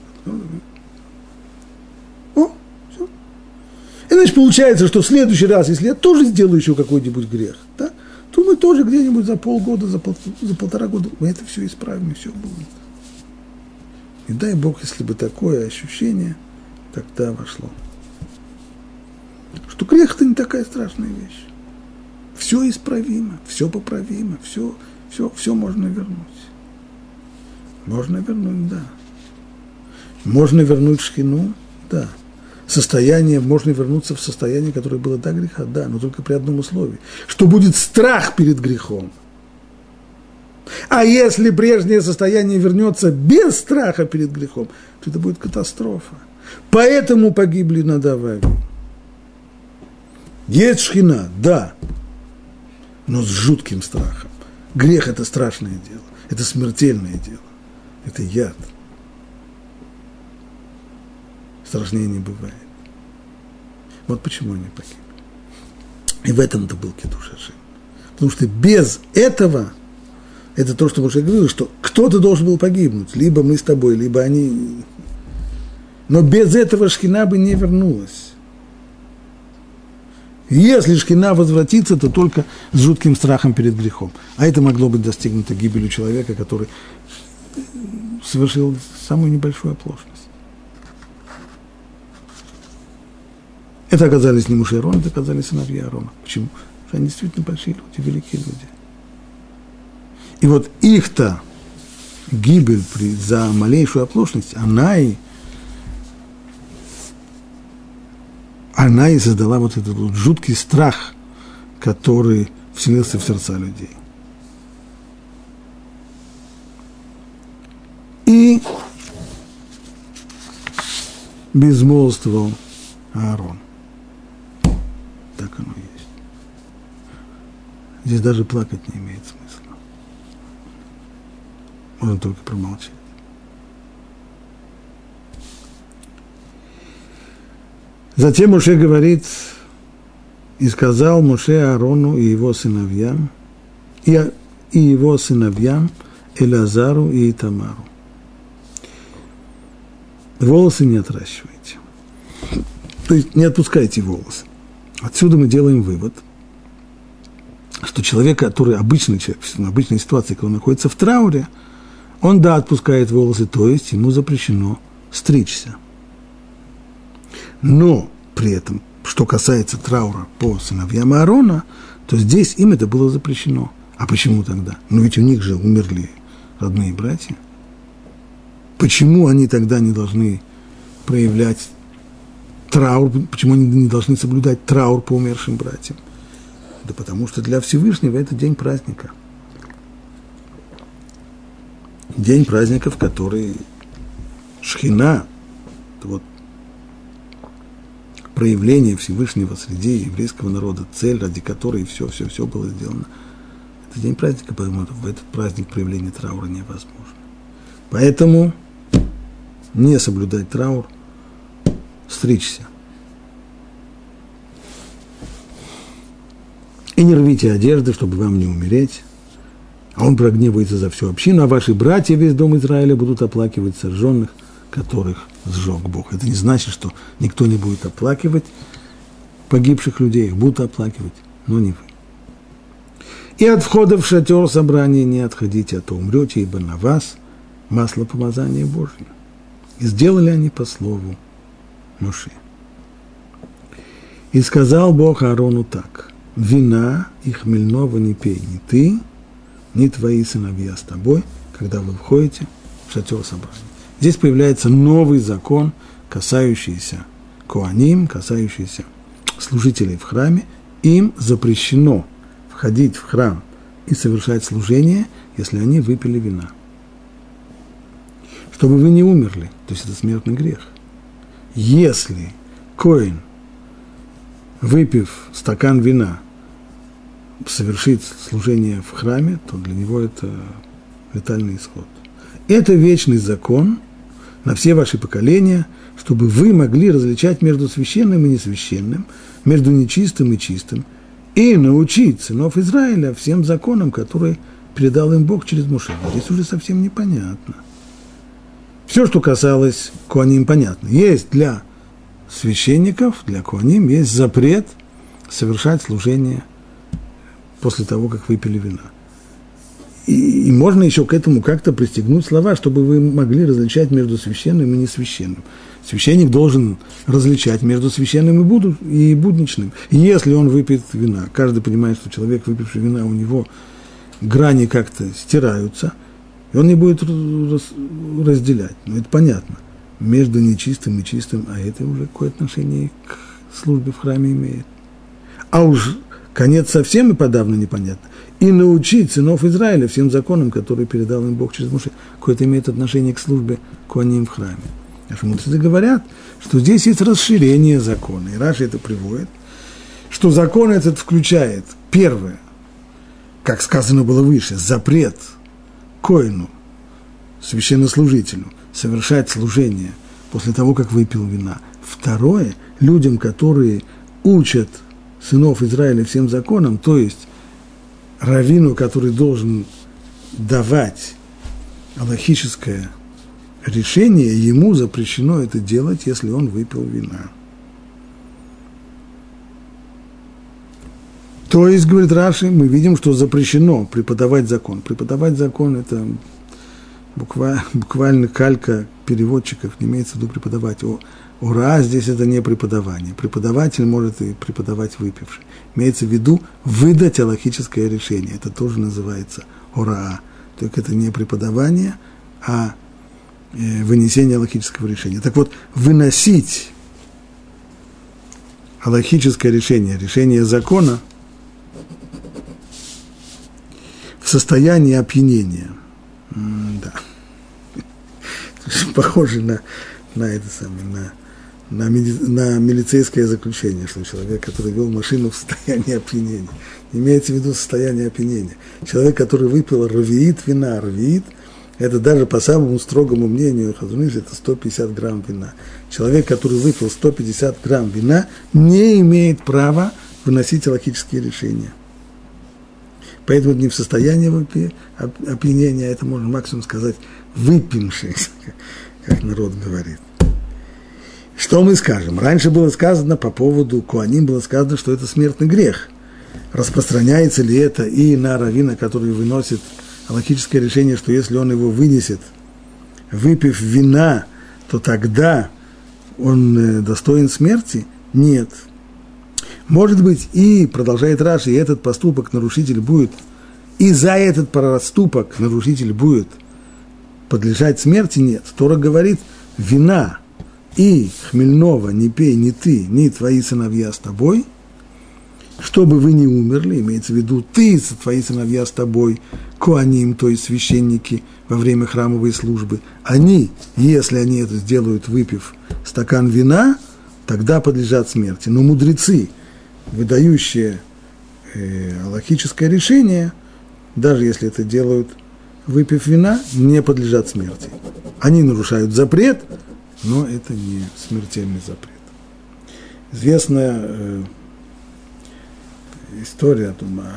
О, все. И значит, получается, что в следующий раз, если я тоже сделаю еще какой-нибудь грех, да, то мы тоже где-нибудь за полгода, за, пол, за полтора года мы это все исправим, и все будет. И дай Бог, если бы такое ощущение тогда вошло. Что грех – это не такая страшная вещь. Все исправимо, все поправимо, все, все, все можно вернуть. Можно вернуть, да. Можно вернуть Шхину, да. Состояние, можно вернуться в состояние, которое было до греха, да, но только при одном условии. Что будет страх перед грехом. А если прежнее состояние вернется без страха перед грехом, то это будет катастрофа. Поэтому погибли Надав и Авиу. Есть Шхина, да, но с жутким страхом. Грех – это страшное дело, это смертельное дело, это яд. Страшнее не бывает. Вот почему они погибли. И в этом-то был кидуш Ашем. Потому что без этого, это то, что Муше говорил, что кто-то должен был погибнуть, либо мы с тобой, либо они. Но без этого Шхина бы не вернулась. Если Шхина возвратится, то только с жутким страхом перед грехом. А это могло быть достигнуто гибелью человека, который совершил самую небольшую оплошность. Это оказались не мужи Аарона, это оказались сыновья Аарона. Почему? Потому что они действительно большие люди, великие люди. И вот их-то гибель при, за малейшую оплошность, она и она и создала вот этот вот жуткий страх, который вселился в сердца людей. И безмолвствовал Аарон. Так оно есть. Здесь даже плакать не имеет смысла. Можно только промолчать. Затем Муше говорит, и сказал Муше Аарону и его сыновьям, и, и его сыновьям Элазару и Итамару. Волосы не отращивайте. То есть не отпускайте волосы. Отсюда мы делаем вывод, что человек, который обычный человек, в обычной ситуации, когда он находится в трауре, он, да, отпускает волосы, то есть ему запрещено стричься. Но при этом, что касается траура по сыновьям Аарона, то здесь им это было запрещено. А почему тогда? Ну ведь у них же умерли родные братья. Почему они тогда не должны проявлять траур, почему они не должны соблюдать траур по умершим братьям? Да потому что для Всевышнего это день праздника. День праздника, в который Шхина, вот, проявление Всевышнего среди еврейского народа, цель, ради которой все-все-все было сделано. Это день праздника, поэтому в этот праздник проявление траура невозможно. Поэтому не соблюдать траур, стричься. И не рвите одежды, чтобы вам не умереть. А он прогневается за всю общину, а ваши братья, весь дом Израиля, будут оплакивать сожженных, которых сжег Бог. Это не значит, что никто не будет оплакивать погибших людей, их будут оплакивать, но не вы. И от входа в шатер собрания не отходите, а то умрете, ибо на вас масло помазания Божье. И сделали они по слову Муше. И сказал Бог Аарону так: вина и хмельного не пей, ни ты, ни твои сыновья с тобой, когда вы входите в шатер собрания. Здесь появляется новый закон, касающийся Куаним, касающийся служителей в храме. Им запрещено входить в храм и совершать служение, если они выпили вина. Чтобы вы не умерли, то есть это смертный грех. Если коэн, выпив стакан вина, совершить служение в храме, то для него это летальный исход. Это вечный закон на все ваши поколения, чтобы вы могли различать между священным и несвященным, между нечистым и чистым, и научить сынов Израиля всем законам, которые передал им Бог через Муше. Здесь уже совсем непонятно. Все, что касалось Коаним, понятно. Есть для священников, для Коаним, есть запрет совершать служение после того, как выпили вина. И, и можно еще к этому как-то пристегнуть слова, чтобы вы могли различать между священным и несвященным. Священник должен различать между священным и, буду, и будничным. И если он выпьет вина, каждый понимает, что человек, выпивший вина, у него грани как-то стираются, и он не будет разделять. Ну, это понятно. Между нечистым и чистым, а это уже какое отношение к службе в храме имеет. А уж конец совсем и подавно непонятно. И научить сынов Израиля всем законам, которые передал им Бог через Муше, какое-то имеет отношение к службе Коаним в храме. Наши мудрецы говорят, что здесь есть расширение закона. И Раши это приводит, что закон этот включает, первое, как сказано было выше, запрет коину, священнослужителю, совершать служение после того, как выпил вина. Второе, людям, которые учат сынов Израиля всем законам, то есть раввину, который должен давать алахическое решение, ему запрещено это делать, если он выпил вина. То есть, говорит Раши, мы видим, что запрещено преподавать закон. Преподавать закон – это буква, буквально калька переводчиков, не имеется в виду преподавать. О, ура, здесь это не преподавание. Преподаватель может и преподавать выпивший. Имеется в виду выдать алахическое решение. Это тоже называется ура. Только это не преподавание, а э, вынесение алахического решения. Так вот, выносить алахическое решение, решение закона в состоянии опьянения. Да. Похоже на, на это самое, на, на, меди, на милицейское заключение, что человек, который вел машину в состоянии опьянения. Имеется в виду состояние опьянения. Человек, который выпил рвиит вина, рвиит, это даже по самому строгому мнению Хазуныша, это сто пятьдесят грамм вина. Человек, который выпил сто пятьдесят грамм вина, не имеет права выносить алахические решения. поэтому не в состоянии опьянения, это можно максимум сказать выпивший, как народ говорит. Что мы скажем? Раньше было сказано по поводу Куаним, было сказано, что это смертный грех. Распространяется ли это и на раввина, который выносит логическое решение, что если он его вынесет, выпив вина, то тогда он достоин смерти? Нет. Может быть, и, продолжает Раши, и этот поступок нарушитель будет, и за этот проступок нарушитель будет подлежать смерти? Нет. Тора говорит, вина и хмельного не пей ни ты, ни твои сыновья с тобой, чтобы вы не умерли, имеется в виду ты, твои сыновья с тобой, коаним, то есть священники во время храмовой службы, они, если они это сделают, выпив стакан вина, тогда подлежат смерти. Но мудрецы, выдающие э, алахическое решение, даже если это делают, выпив вина, не подлежат смерти. Они нарушают запрет, но это не смертельный запрет. Известная э, история о том, о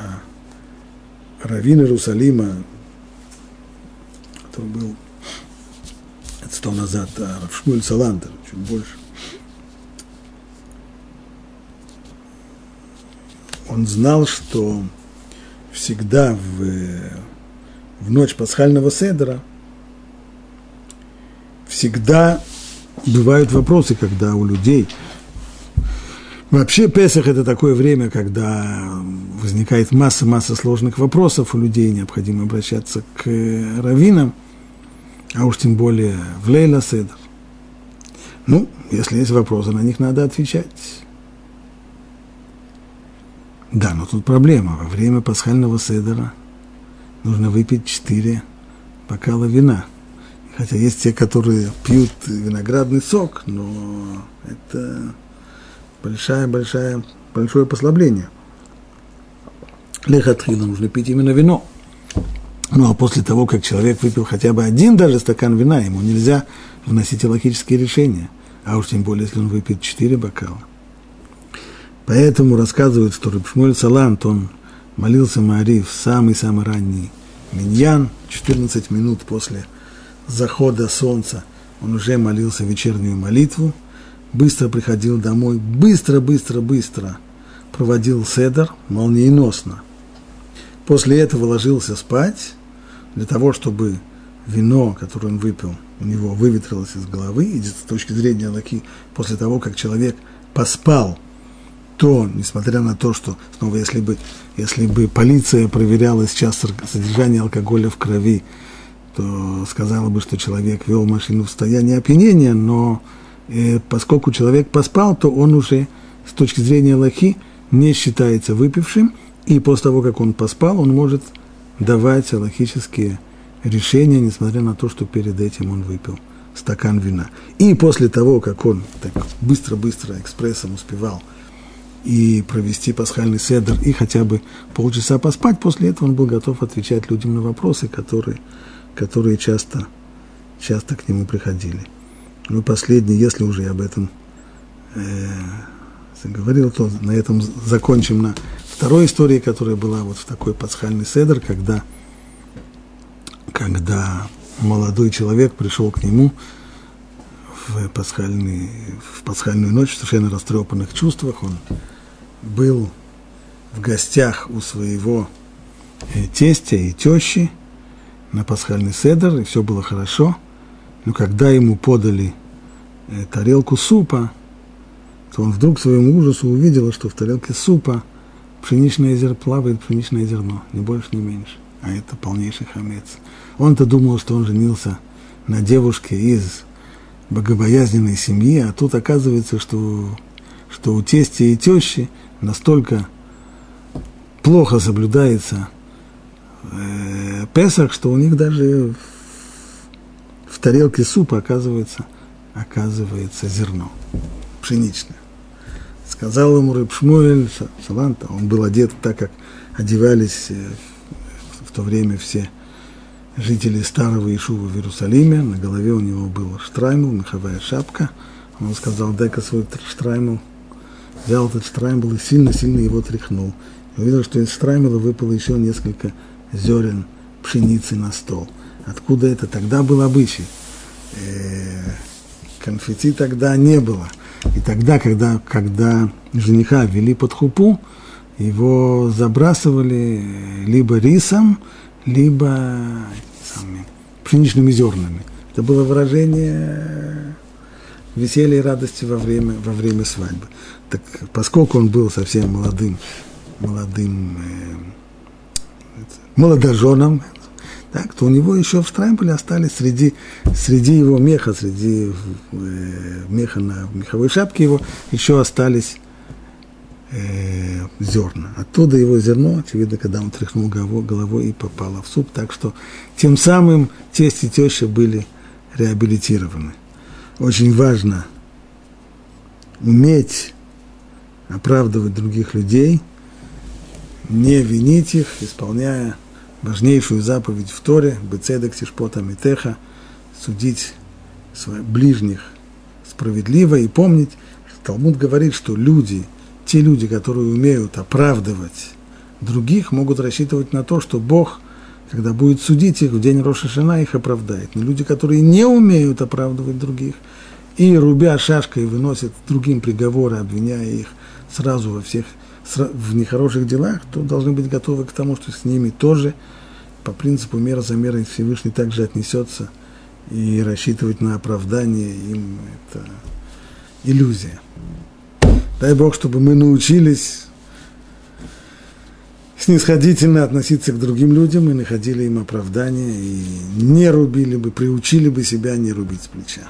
раввине Иерусалима, который был сто лет назад, а Рав Шмуэль Саланта, чуть больше. Он знал, что всегда в, в ночь пасхального седера всегда бывают вопросы, когда у людей... Вообще Песах – это такое время, когда возникает масса-масса сложных вопросов у людей, необходимо обращаться к раввинам, а уж тем более в Лейла Седер. Ну, если есть вопросы, на них надо отвечать. Да, но тут проблема. Во время пасхального седера нужно выпить четыре бокала вина. Хотя есть те, которые пьют виноградный сок, но это большое-большое большое послабление. Лехатхила нужно пить именно вино. Ну, а после того, как человек выпил хотя бы один даже стакан вина, ему нельзя вносить алахические решения. А уж тем более, если он выпьет четыре бокала. Поэтому рассказывают, что Рав Шмуэль Салант, он молился маарив, самый-самый ранний миньян, четырнадцать минут после захода солнца он уже молился вечернюю молитву, быстро приходил домой, быстро-быстро-быстро проводил седер молниеносно. После этого ложился спать, для того, чтобы вино, которое он выпил, у него выветрилось из головы, и с точки зрения лаки, после того, как человек поспал, то, несмотря на то, что, снова, если бы, если бы полиция проверяла сейчас содержание алкоголя в крови, то сказала бы, что человек вел машину в состоянии опьянения, но э, поскольку человек поспал, то он уже, с точки зрения Алахи, не считается выпившим, и после того, как он поспал, он может давать алахические решения, несмотря на то, что перед этим он выпил стакан вина. И после того, как он так быстро-быстро экспрессом успевал и провести пасхальный седер, и хотя бы полчаса поспать, после этого он был готов отвечать людям на вопросы, которые, которые часто, часто к нему приходили. Ну и последний, если уже я об этом э, заговорил, то на этом закончим на второй истории, которая была вот в такой пасхальный седер, когда, когда молодой человек пришел к нему в, пасхальный, в пасхальную ночь в совершенно растрепанных чувствах, он был в гостях у своего тестя и тещи на пасхальный седер, и все было хорошо. Но когда ему подали тарелку супа, то он вдруг к своему ужасу увидел, что в тарелке супа пшеничное зерно, плавает пшеничное зерно, ни больше, ни меньше. А это полнейший хамец. Он-то думал, что он женился на девушке из богобоязненной семьи, а тут оказывается, что что у тестя и тещи настолько плохо соблюдается э, Песах, что у них даже в, в тарелке супа оказывается, оказывается зерно пшеничное. Сказал ему Рав Шмуэль Саланта, он был одет так, как одевались в, в то время все жители старого Ишува в Иерусалиме, на голове у него был штраймл, меховая шапка, он сказал, дай-ка свой штраймл, взял этот штраймл и сильно-сильно его тряхнул, увидел, что из штрамела выпало еще несколько зерен пшеницы на стол. Откуда это? Тогда был обычай. Конфетти тогда не было. И тогда, когда, когда жениха вели под хупу, его забрасывали либо рисом, либо самыми, пшеничными зернами. Это было выражение веселья и радости во время, во время свадьбы. Так, поскольку он был совсем молодым, молодым э, молодоженом, так, то у него еще в штрампеле остались среди, среди его меха, среди э, меха на меховой шапке его еще остались э, зерна. Оттуда его зерно, очевидно, когда он тряхнул головой и попало в суп, так что тем самым тесть и теща были реабилитированы. Очень важно уметь оправдывать других людей, не винить их, исполняя важнейшую заповедь в Торе, Бецедекс, Шпотам и Теха, судить своих ближних справедливо и помнить, что Талмуд говорит, что люди, те люди, которые умеют оправдывать других, могут рассчитывать на то, что Бог, когда будет судить их в день Рош ха-Шана, их оправдает. Но люди, которые не умеют оправдывать других, и рубя шашкой выносят другим приговоры, обвиняя их сразу во всех в нехороших делах, то должны быть готовы к тому, что с ними тоже по принципу мера за мерой Всевышний также отнесется, и рассчитывать на оправдание им – это иллюзия. Дай Бог, чтобы мы научились снисходительно относиться к другим людям и находили им оправдание, и не рубили бы, приучили бы себя не рубить с плеча.